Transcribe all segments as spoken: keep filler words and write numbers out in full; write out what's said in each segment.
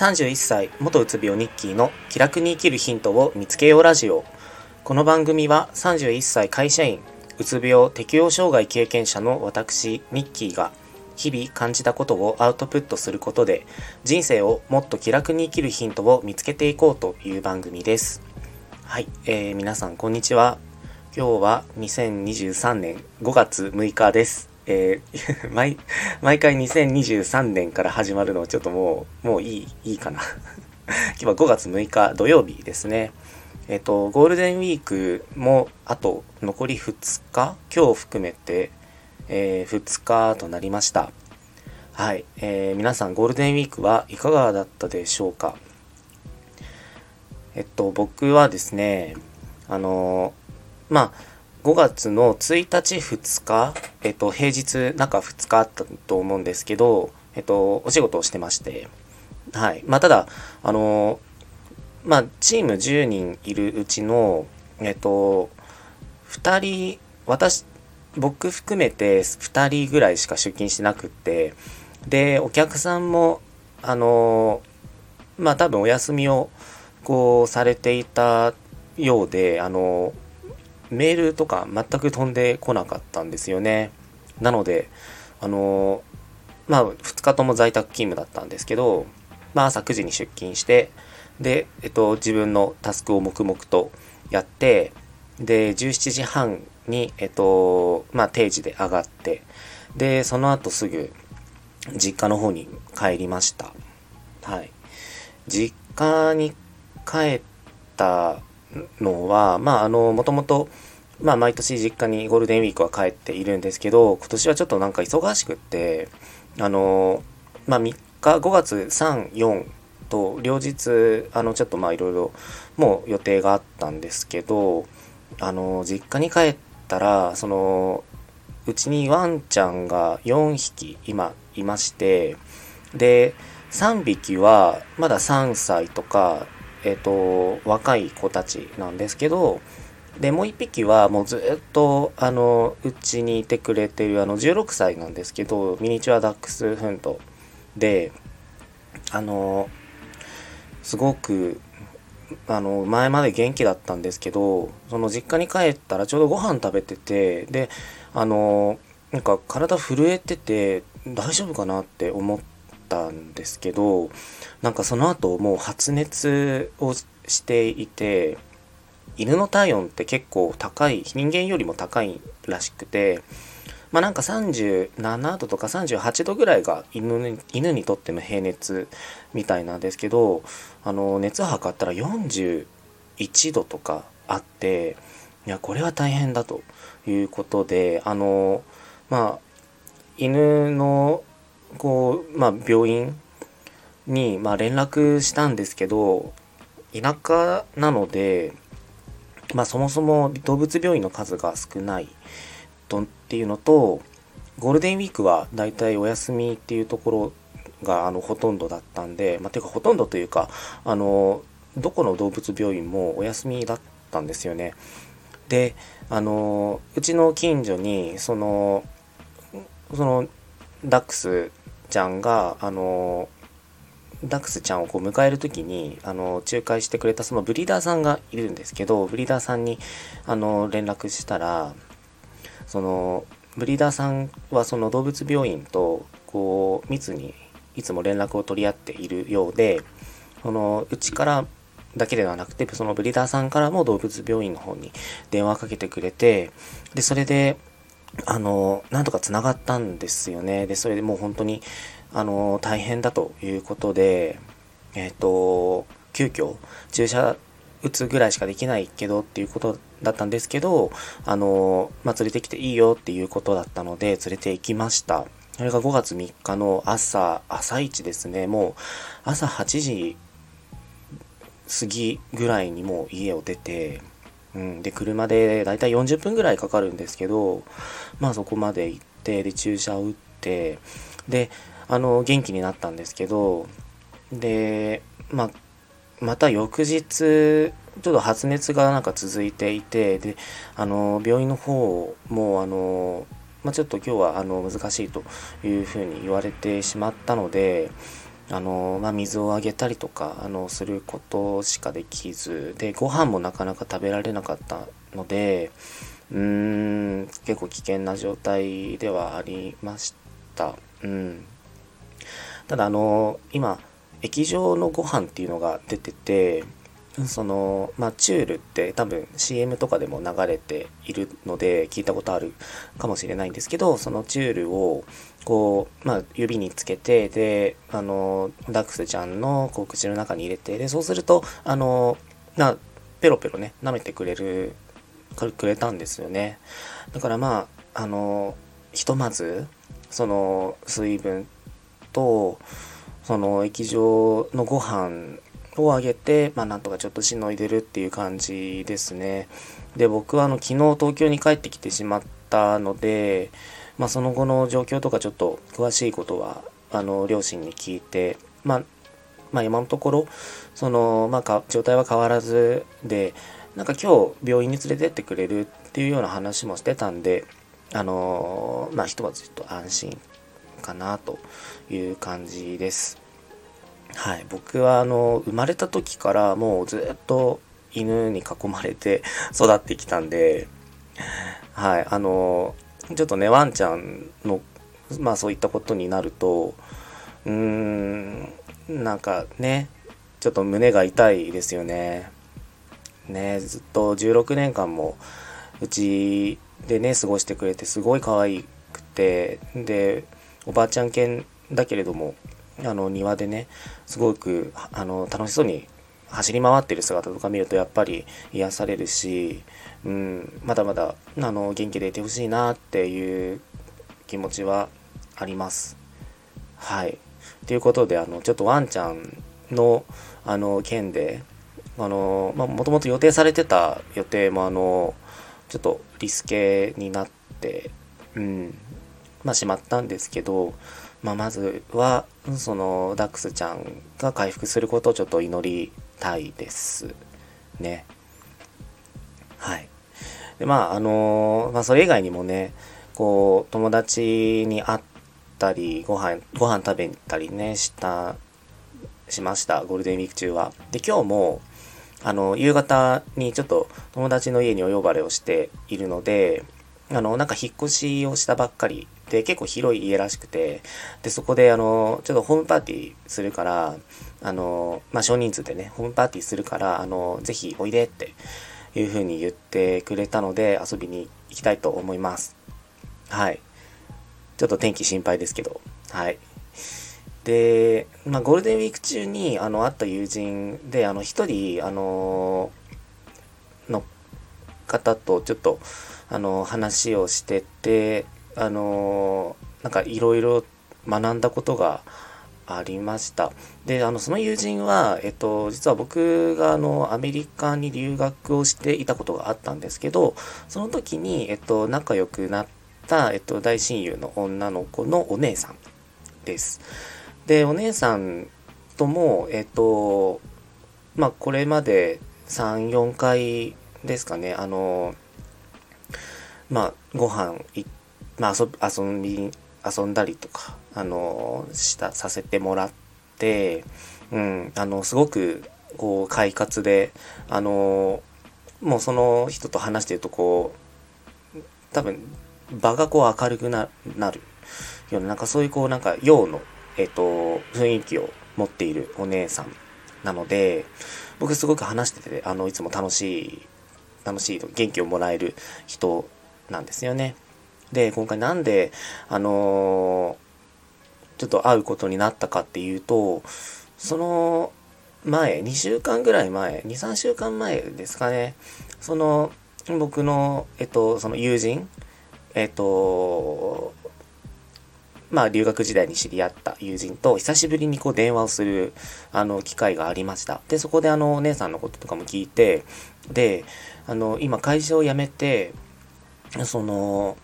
さんじゅういっさい元うつ病ニッキーの気楽に生きるヒントを見つけようラジオ。この番組はさんじゅういっさい会社員、うつ病適応障害経験者の私ニッキーが日々感じたことをアウトプットすることで人生をもっと気楽に生きるヒントを見つけていこうという番組です。はい、えー、皆さんこんにちは。今日はにせんにじゅうさんねんごがつむいかです。えー、毎, 毎回にせんにじゅうさんねんから始まるのはちょっともうもういいいいかな。今日はごがつむいか土曜日ですね。えっとゴールデンウィークもあと残りふつか、今日含めて、えー、ふつかとなりました。はい、えー、皆さんゴールデンウィークはいかがだったでしょうか。えっと僕はですね、あのまあ。ごがつのついたちふつか、えっと、平日中ふつかあったと思うんですけど、えっと、お仕事をしてまして、はい。まあ、ただ、あの、まあ、チームじゅうにんいるうちの、えっと、ふたり、私、僕含めてふたりぐらいしか出勤してなくって、で、お客さんも、あの、まあ、多分お休みを、こう、されていたようで、あの、メールとか全く飛んでこなかったんですよね。なので、あの、まあ、ふつかとも在宅勤務だったんですけど、まあ、朝くじに出勤して、で、えっと、自分のタスクを黙々とやって、で、じゅうしちじはんに、えっと、まあ、定時で上がって、で、その後すぐ、実家の方に帰りました。はい。実家に帰ったのは、まあ、あの、もともと、まあ、毎年実家にゴールデンウィークは帰っているんですけど、今年はちょっとなんか忙しくって、あの、まあ、みっか、ごがつさん、よんと、両日、あの、ちょっとまあ、いろいろ、もう予定があったんですけど、あの、実家に帰ったら、その、うちにワンちゃんがよんひき今、いまして、で、さんびきは、まださんさいとか、えっと、若い子たちなんですけど、で、もう一匹はもうずっと、あの、うちにいてくれてる、あの、じゅうろくさいなんですけど、ミニチュアダックスフントで、あの、すごく、あの、前まで元気だったんですけど、その実家に帰ったらちょうどご飯食べてて、で、あの、なんか体震えてて、大丈夫かなって思って、たんですけど、なんかその後もう発熱をしていて、犬の体温って結構高い、人間よりも高いらしくて、まあなんかさんじゅうななどとかさんじゅうはちどぐらいが犬に、犬にとっての平熱みたいなんですけど、あの熱測ったらよんじゅういちどとかあって、いやこれは大変だということで、あのまあ犬のこうまあ、病院に、まあ、連絡したんですけど、田舎なので、まあ、そもそも動物病院の数が少ないとっていうのと、ゴールデンウィークはだいたいお休みっていうところがあのほとんどだったんで、まあ、てかほとんどというかあのどこの動物病院もお休みだったんですよね。で、あのうちの近所にそのそのダックスちゃんがあのダックスちゃんをこう迎えるときにあの仲介してくれたそのブリーダーさんがいるんですけど、ブリーダーさんにあの連絡したら、そのブリーダーさんはその動物病院とこう密にいつも連絡を取り合っているようで、そのうちからだけではなくてそのブリーダーさんからも動物病院の方に電話かけてくれて、でそれであのなんとかつながったんですよね。でそれでもう本当にあの大変だということで、えっと急遽注射打つぐらいしかできないけどっていうことだったんですけど、あの、まあ、連れてきていいよっていうことだったので連れて行きました。それがごがつみっかの朝朝一ですね。もう朝はちじ過ぎぐらいにもう家を出て、うん、で車でだいたいよんじゅっぷんぐらいかかるんですけど、まあそこまで行って、で注射を打って、であの元気になったんですけど、でまあまた翌日ちょっと発熱がなんか続いていて、であの病院の方もあの、まあ、ちょっと今日はあの難しいというふうに言われてしまったので、あの、まあ、水をあげたりとかあのすることしかできずで、ご飯もなかなか食べられなかったので、うーん結構危険な状態ではありました、うん、ただあの今液状のご飯っていうのが出てて、そのまあチュールって多分 シーエム とかでも流れているので聞いたことあるかもしれないんですけど、そのチュールをこうまあ指につけて、であのダックスちゃんのこう口の中に入れて、でそうするとあのなペロペロね舐めてくれるくれたんですよね。だからまああのひとまずその水分とその液状のご飯をあげて、まあなんとかちょっとしのいでるっていう感じですね。で、僕はあの昨日東京に帰ってきてしまったので、まあその後の状況とかちょっと詳しいことはあの両親に聞いて、まあまあ今のところそのまあか状態は変わらずで、なんか今日病院に連れてってくれるっていうような話もしてたんで、あのー、まあひとまずちょっと安心かなという感じです。はい、僕はあの生まれた時からもうずっと犬に囲まれて育ってきたんで、はい、あのちょっとねワンちゃんのまあそういったことになると、うーんなんかねちょっと胸が痛いですよね。ねずっとじゅうろくねんかんもうちでね過ごしてくれて、すごい可愛くて、でおばあちゃん犬だけれどもあの庭でねすごくあの楽しそうに走り回ってる姿とか見るとやっぱり癒されるし、うん、まだまだあの元気でいてほしいなっていう気持ちはあります。はい。ということであのちょっとワンちゃんのあの件であのまあもともと予定されてた予定もあのちょっとリスケになって、うん、まあしまったんですけど。まあ、まずはそのダックスちゃんが回復することをちょっと祈りたいですね。はい。でまああのまあそれ以外にもね、こう友達に会ったりご飯ご飯食べたりねしたしましたゴールデンウィーク中は。で今日もあの夕方にちょっと友達の家にお呼ばれをしているので、あのなんか引っ越しをしたばっかり。で結構広い家らしくて、でそこであのちょっとホームパーティーするから、あのまあ少人数でねホームパーティーするから、あのぜひおいでっていう風に言ってくれたので遊びに行きたいと思います。はい、ちょっと天気心配ですけど。はい。でまあゴールデンウィーク中にあの会った友人であの一人あのの方とちょっとあの話をしてて、あのなんかいろいろ学んだことがありました。で、あのその友人はえっと実は僕があのアメリカに留学をしていたことがあったんですけど、その時にえっと仲良くなったえっと大親友の女の子のお姉さんです。で、お姉さんともえっとまあこれまでさん、よんかいですかね、あのまあご飯行ってまあ、遊び、遊び、遊んだりとか、あの、した、させてもらって、うん、あの、すごく、こう、快活で、あの、もうその人と話してると、こう、多分、場がこう明るくな、なるような、なんかそういう、こう、なんか、陽の、えっと、雰囲気を持っているお姉さんなので、僕すごく話してて、あの、いつも楽しい、楽しい、元気をもらえる人なんですよね。で今回なんであのー、ちょっと会うことになったかっていうと、その前にしゅうかんぐらい前に、さんしゅうかんまえですかね、その僕のえっとその友人えっとまあ留学時代に知り合った友人と久しぶりにこう電話をするあの機会がありました。でそこであのお姉さんのこととかも聞いて、であの今会社を辞めてその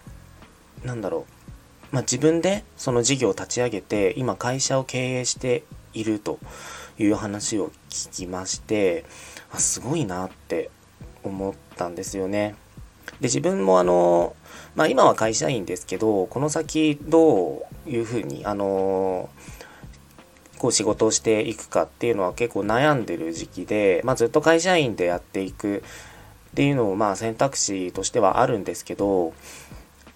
なんだろう、まあ、自分でその事業を立ち上げて今会社を経営しているという話を聞きまして、あすごいなって思ったんですよね。で自分もあの、まあ、今は会社員ですけど、この先どういうふうにあのこう仕事をしていくかっていうのは結構悩んでる時期で、まあ、ずっと会社員でやっていくっていうのもまあ選択肢としてはあるんですけど、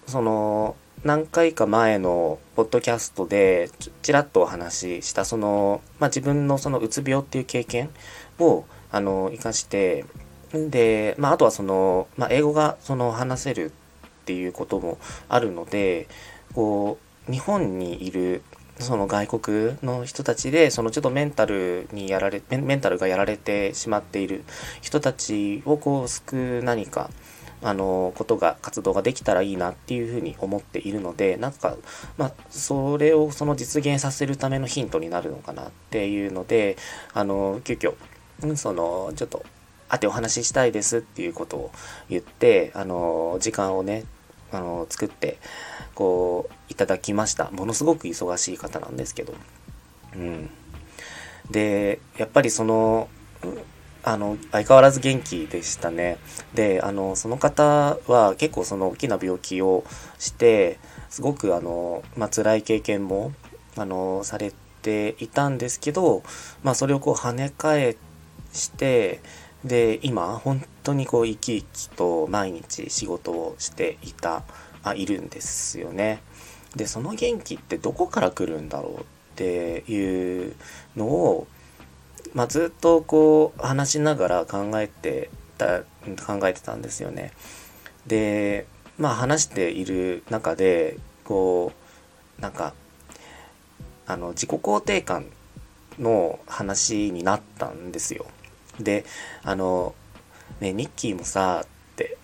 その何回か前のポッドキャストでちらっとお話ししたその、まあ、自分のそのうつ病っていう経験をあの生かしてで、まあ、あとはその、まあ、英語がその話せるっていうこともあるので、こう日本にいるその外国の人たちでそのちょっとメンタルにやられメンタルがやられてしまっている人たちをこう救う何かあのことが活動ができたらいいなっていうふうに思っているので、なんかまあそれをその実現させるためのヒントになるのかなっていうので、あの急遽そのちょっとあってお話ししたいですっていうことを言って、あの時間をねあの作ってこういただきました。ものすごく忙しい方なんですけど、うん、でやっぱりその、あの相変わらず元気でしたね。であのその方は結構その大きな病気をしてすごくあの、まあ、辛い経験もあのされていたんですけど、まあ、それをこう跳ね返してで今本当にこう生き生きと毎日仕事をしていたあいるんですよね。でその元気ってどこから来るんだろうっていうのを、まあ、ずっとこう話しながら考えてた考えてたんですよね。でまあ話している中でこうなんかあの自己肯定感の話になったんですよ。であのねニッキーもさって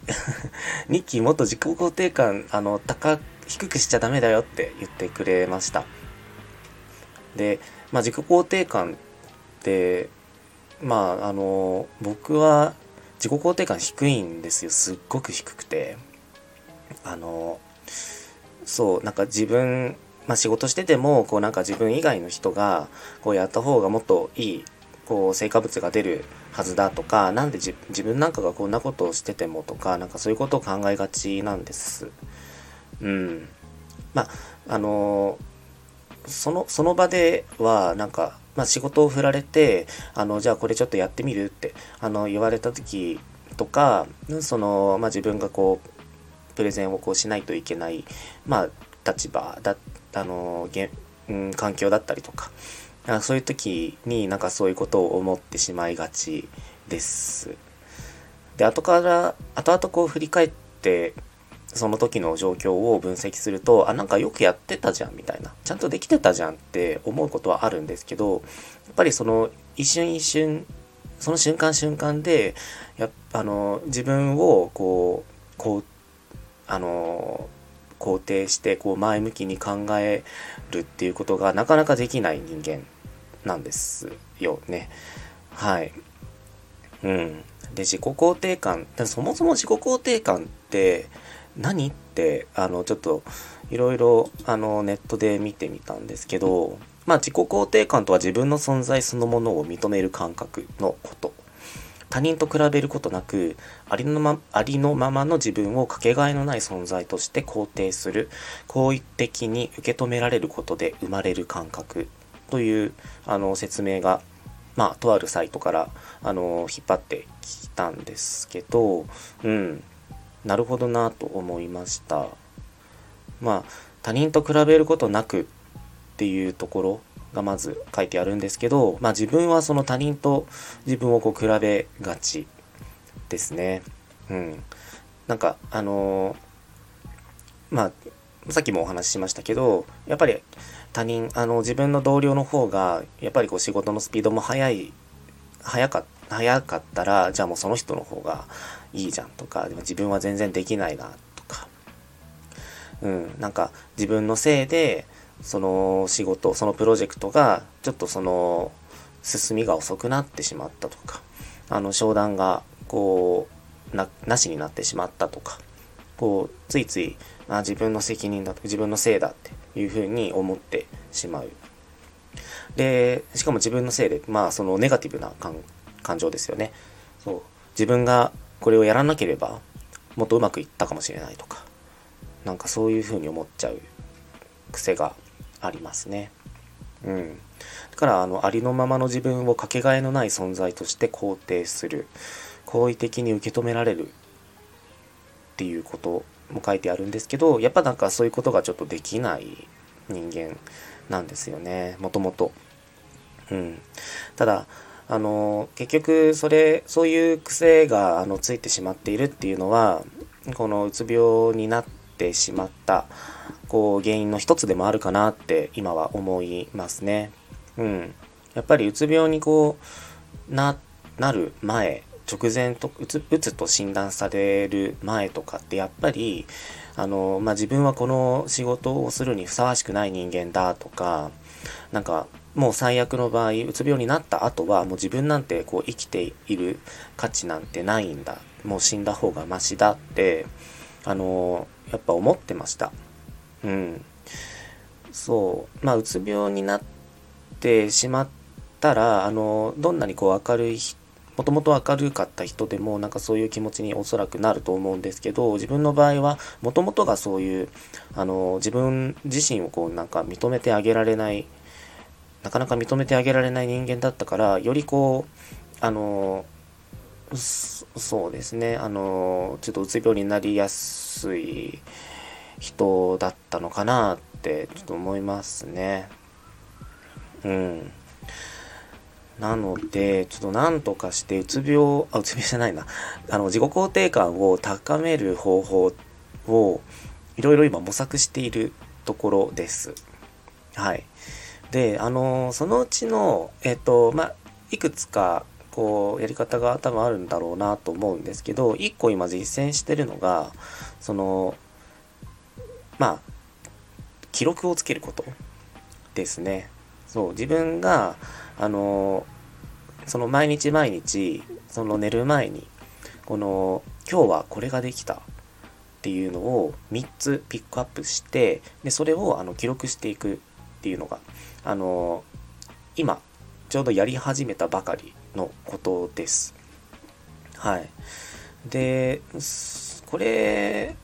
ニッキーもっと自己肯定感あの高低くしちゃダメだよって言ってくれました。で、まあ、自己肯定感ってまああの僕は自己肯定感低いんですよ。すっごく低くてあのそうなんか自分、まあ、仕事しててもこうなんか自分以外の人がこうやった方がもっといいこう成果物が出るはずだとか、なんで 自, 自分なんかがこんなことをしててもとか、なんかそういうことを考えがちなんです。うん。まああのそのその場ではなんか、まあ、仕事を振られてあのじゃあこれちょっとやってみるってあの言われた時とか、そのまあ自分がこうプレゼンをこうしないといけないまあ立場だあのげ、うん、環境だったりとか。そういう時になんかそういうことを思ってしまいがちです。で、後から後々こう振り返ってその時の状況を分析すると、あなんかよくやってたじゃんみたいな、ちゃんとできてたじゃんって思うことはあるんですけど、やっぱりその一瞬一瞬その瞬間瞬間でやっぱあの自分をこうこうあの。肯定してこう前向きに考えるっていうことがなかなかできない人間なんですよね。はい。うん。で自己肯定感、そもそも自己肯定感って何ってあのちょっといろいろあのネットで見てみたんですけど、まあ自己肯定感とは自分の存在そのものを認める感覚のこと。他人と比べることなくありのま、ありのままの自分をかけがえのない存在として肯定する、好意的に受け止められることで生まれる感覚というあの説明が、まあ、とあるサイトからあの引っ張ってきたんですけど、うん、なるほどなと思いました。まあ、他人と比べることなくっていうところがまず書いてあるんですけど、まあ、自分はその他人と自分をこう比べがちですね。うん、なんかあのー、まあさっきもお話ししましたけど、やっぱり他人あの自分の同僚の方がやっぱりこう仕事のスピードも速い早か早かったらじゃあもうその人の方がいいじゃんとか、でも自分は全然できないなとか、うん、なんか自分のせいでその仕事そのプロジェクトがちょっとその進みが遅くなってしまったとか、あの商談がこう な, なしになってしまったとか、こうついついあ自分の責任だと自分のせいだっていうふうに思ってしまう。でしかも自分のせいでまあそのネガティブな感感情ですよね。そう自分がこれをやらなければもっとうまくいったかもしれないとか、なんかそういうふうに思っちゃう癖がありますね。うん、だからあのありのままの自分をかけがえのない存在として肯定する、好意的に受け止められるっていうことも書いてあるんですけど、やっぱなんかそういうことがちょっとできない人間なんですよね、もともと。うん、ただあの結局それそういう癖があのついてしまっているっていうのは、このうつ病になってしまったこう原因の一つでもあるかなって今は思いますね。うん、やっぱりうつ病にこう な, なる前直前とう つ, うつと診断される前とかってやっぱりあの、まあ、自分はこの仕事をするにふさわしくない人間だとか、なんかもう最悪の場合うつ病になった後はもう自分なんてこう生きている価値なんてないんだ、もう死んだ方がマシだってあのやっぱ思ってました。うん、そうまあうつ病になってしまったらあのどんなにこう明るいもともと明るかった人でもなんかそういう気持ちにおそらくなると思うんですけど、自分の場合はもともとがそういうあの自分自身をこうなんか認めてあげられない。なかなか認めてあげられない人間だったから、よりこうあのそうですねあのちょっとうつ病になりやすい人だったのかなってちょっと思いますね。うんなのでちょっと何とかしてうつ病あうつ病じゃないなあの自己肯定感を高める方法をいろいろ今模索しているところです。はいであのそのうちの、えっとまあ、いくつかこうやり方が多分あるんだろうなと思うんですけど、一個今実践してるのがそのまあ記録をつけることですね。そう自分があのその毎日毎日その寝る前にこの今日はこれができたっていうのをみっつピックアップして、でそれをあの記録していくっていうのがあの今ちょうどやり始めたばかりのことです。はい。で、これ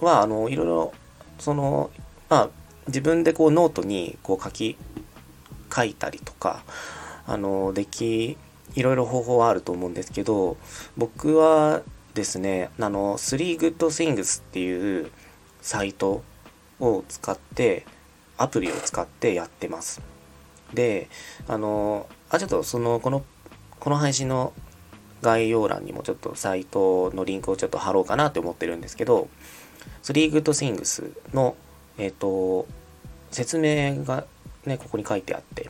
はあのいろいろそのまあ自分でこうノートにこう書き書いたりとかあのできいろいろ方法はあると思うんですけど、僕はですねあのスリー グッド シングス っていうサイトを使ってアプリを使ってやってます。で、あの、あ、ちょっとその、この、この配信の概要欄にもちょっとサイトのリンクをちょっと貼ろうかなって思ってるんですけど、スリー グッド シングス の、えっと、説明がね、ここに書いてあって、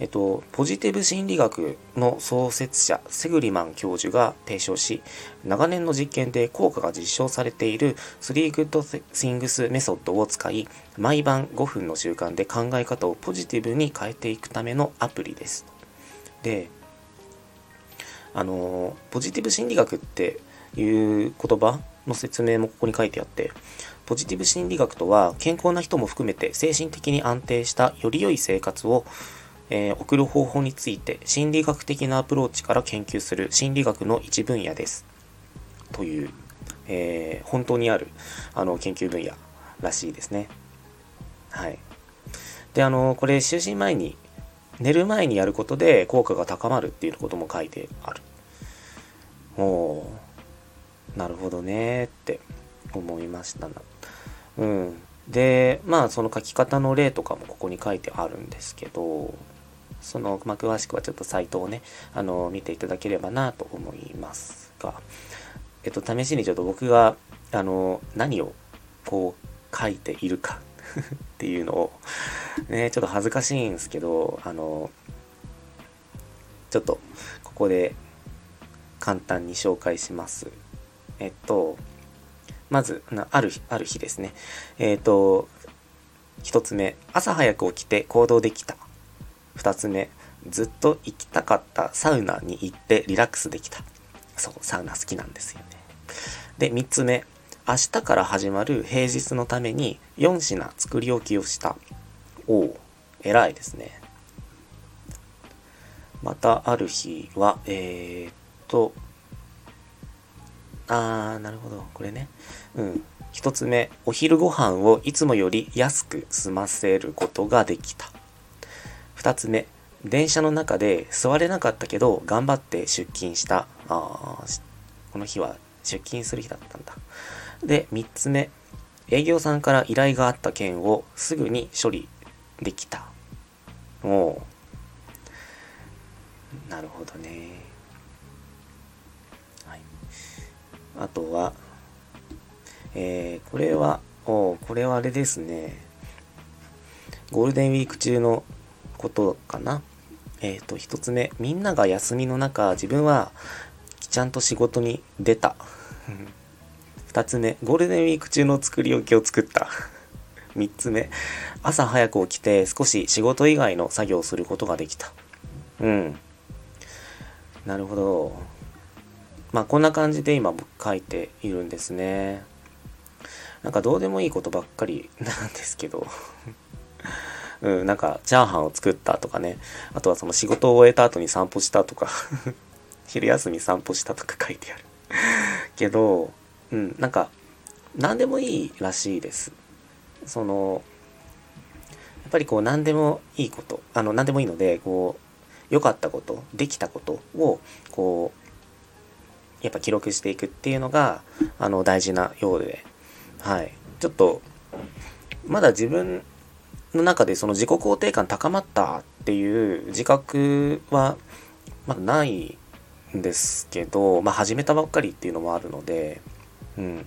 えっと、ポジティブ心理学の創設者、セグリマン教授が提唱し、長年の実験で効果が実証されているスリー グッド シングス メソッドを使い、毎晩ごふんの習慣で考え方をポジティブに変えていくためのアプリです。で、あの、ポジティブ心理学っていう言葉の説明もここに書いてあって、ポジティブ心理学とは、健康な人も含めて精神的に安定したより良い生活をえー、送る方法について心理学的なアプローチから研究する心理学の一分野ですという、えー、本当にあるあの研究分野らしいですね。はい。であのこれ就寝前に寝る前にやることで効果が高まるっていうことも書いてある。おーなるほどねって思いましたな。うん。でまあその書き方の例とかもここに書いてあるんですけど、その、まあ、詳しくはちょっとサイトをねあの見ていただければなと思いますが、えっと試しにちょっと僕があの何をこう書いているかっていうのをねちょっと恥ずかしいんですけどあのちょっとここで簡単に紹介します。えっとまずある日、ある日ですね。えっと、一つ目、朝早く起きて行動できた。二つ目、ずっと行きたかったサウナに行ってリラックスできた。そう、サウナ好きなんですよね。で、三つ目、明日から始まる平日のためによん品作り置きをした。おお、偉いですね。またある日は、えーっと、あーなるほどこれねうん一つ目お昼ご飯をいつもより安く済ませることができた。ふたつめ、電車の中で座れなかったけど頑張って出勤した。あこの日は出勤する日だったんだ。で、みっつめ、営業さんから依頼があった件をすぐに処理できた。おー、なるほどね。はい、あとは、えー、これはおこれはあれですね、ゴールデンウィーク中のことかな。えっと、一つ目、みんなが休みの中、自分はちゃんと仕事に出た。二つ目、ゴールデンウィーク中の作り置きを作った。三つ目、朝早く起きて少し仕事以外の作業をすることができた。うん。なるほど。まあ、こんな感じで今書いているんですね。なんかどうでもいいことばっかりなんですけど。うん、なんかチャーハンを作ったとかね、あとはその仕事を終えた後に散歩したとか昼休み散歩したとか書いてあるけど、うん、なんか何でもいいらしいです。そのやっぱりこう何でもいいこと、あの何でもいいので、こう良かったこと、できたことをこうやっぱ記録していくっていうのがあの大事なようで、はい、ちょっとまだ自分の中でその自己肯定感高まったっていう自覚はまだないんですけど、まあ始めたばっかりっていうのもあるので、うん、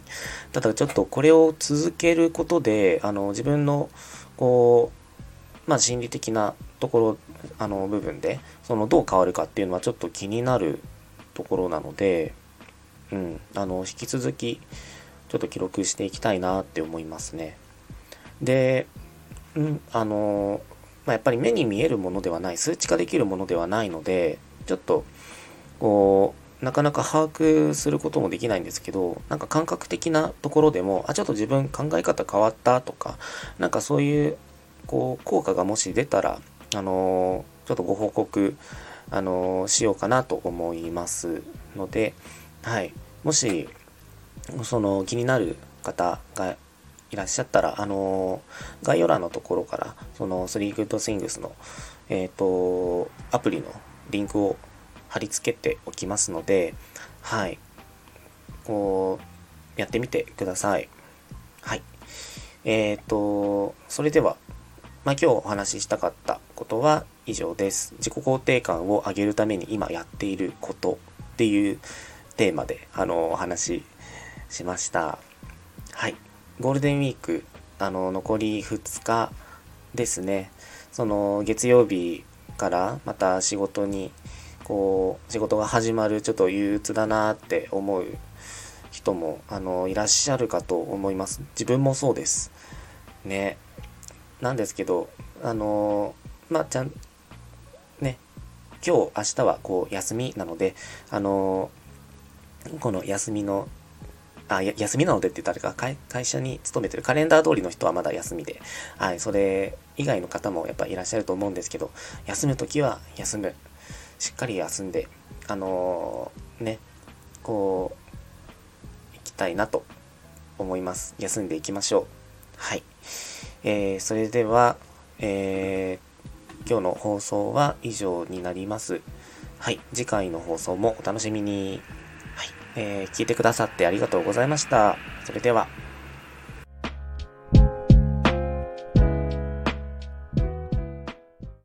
ただちょっとこれを続けることで、あの自分のこうまあ心理的なところ、あの部分でそのどう変わるかっていうのはちょっと気になるところなので、うん、あの引き続きちょっと記録していきたいなって思いますね。で、うん、あのーまあ、やっぱり目に見えるものではない、数値化できるものではないので、ちょっとこうなかなか把握することもできないんですけど、なんか感覚的なところでも、あ、ちょっと自分考え方変わったとか、なんかそういうこう効果がもし出たら、あのー、ちょっとご報告、あのー、しようかなと思いますので、はい、もしその気になる方がいらっしゃったら、あのー、概要欄のところからそのスリー Good Things の、えーと、アプリのリンクを貼り付けておきますので、はい、こうやってみてください。はい、えーと、それでは、まあ、今日お話ししたかったことは以上です。自己肯定感を上げるために今やっていることっていうテーマで、あのー、お話ししました。はい。ゴールデンウィーク、あの残りふつかですね。その月曜日からまた仕事にこう仕事が始まる、ちょっと憂鬱だなって思う人もあのいらっしゃるかと思います。自分もそうですね。なんですけど、あのまあちゃんね、今日明日はこう休みなので、あのこの休みのあ休みなのでって誰か会社に勤めてるカレンダー通りの人はまだ休みで、はい、それ以外の方もやっぱりいらっしゃると思うんですけど、休むときは休む、しっかり休んで、あのー、ね、こう行きたいなと思います。休んでいきましょう。はい、えー、それでは、えー、今日の放送は以上になります。はい、次回の放送もお楽しみに。えー、聞いてくださってありがとうございました。それでは。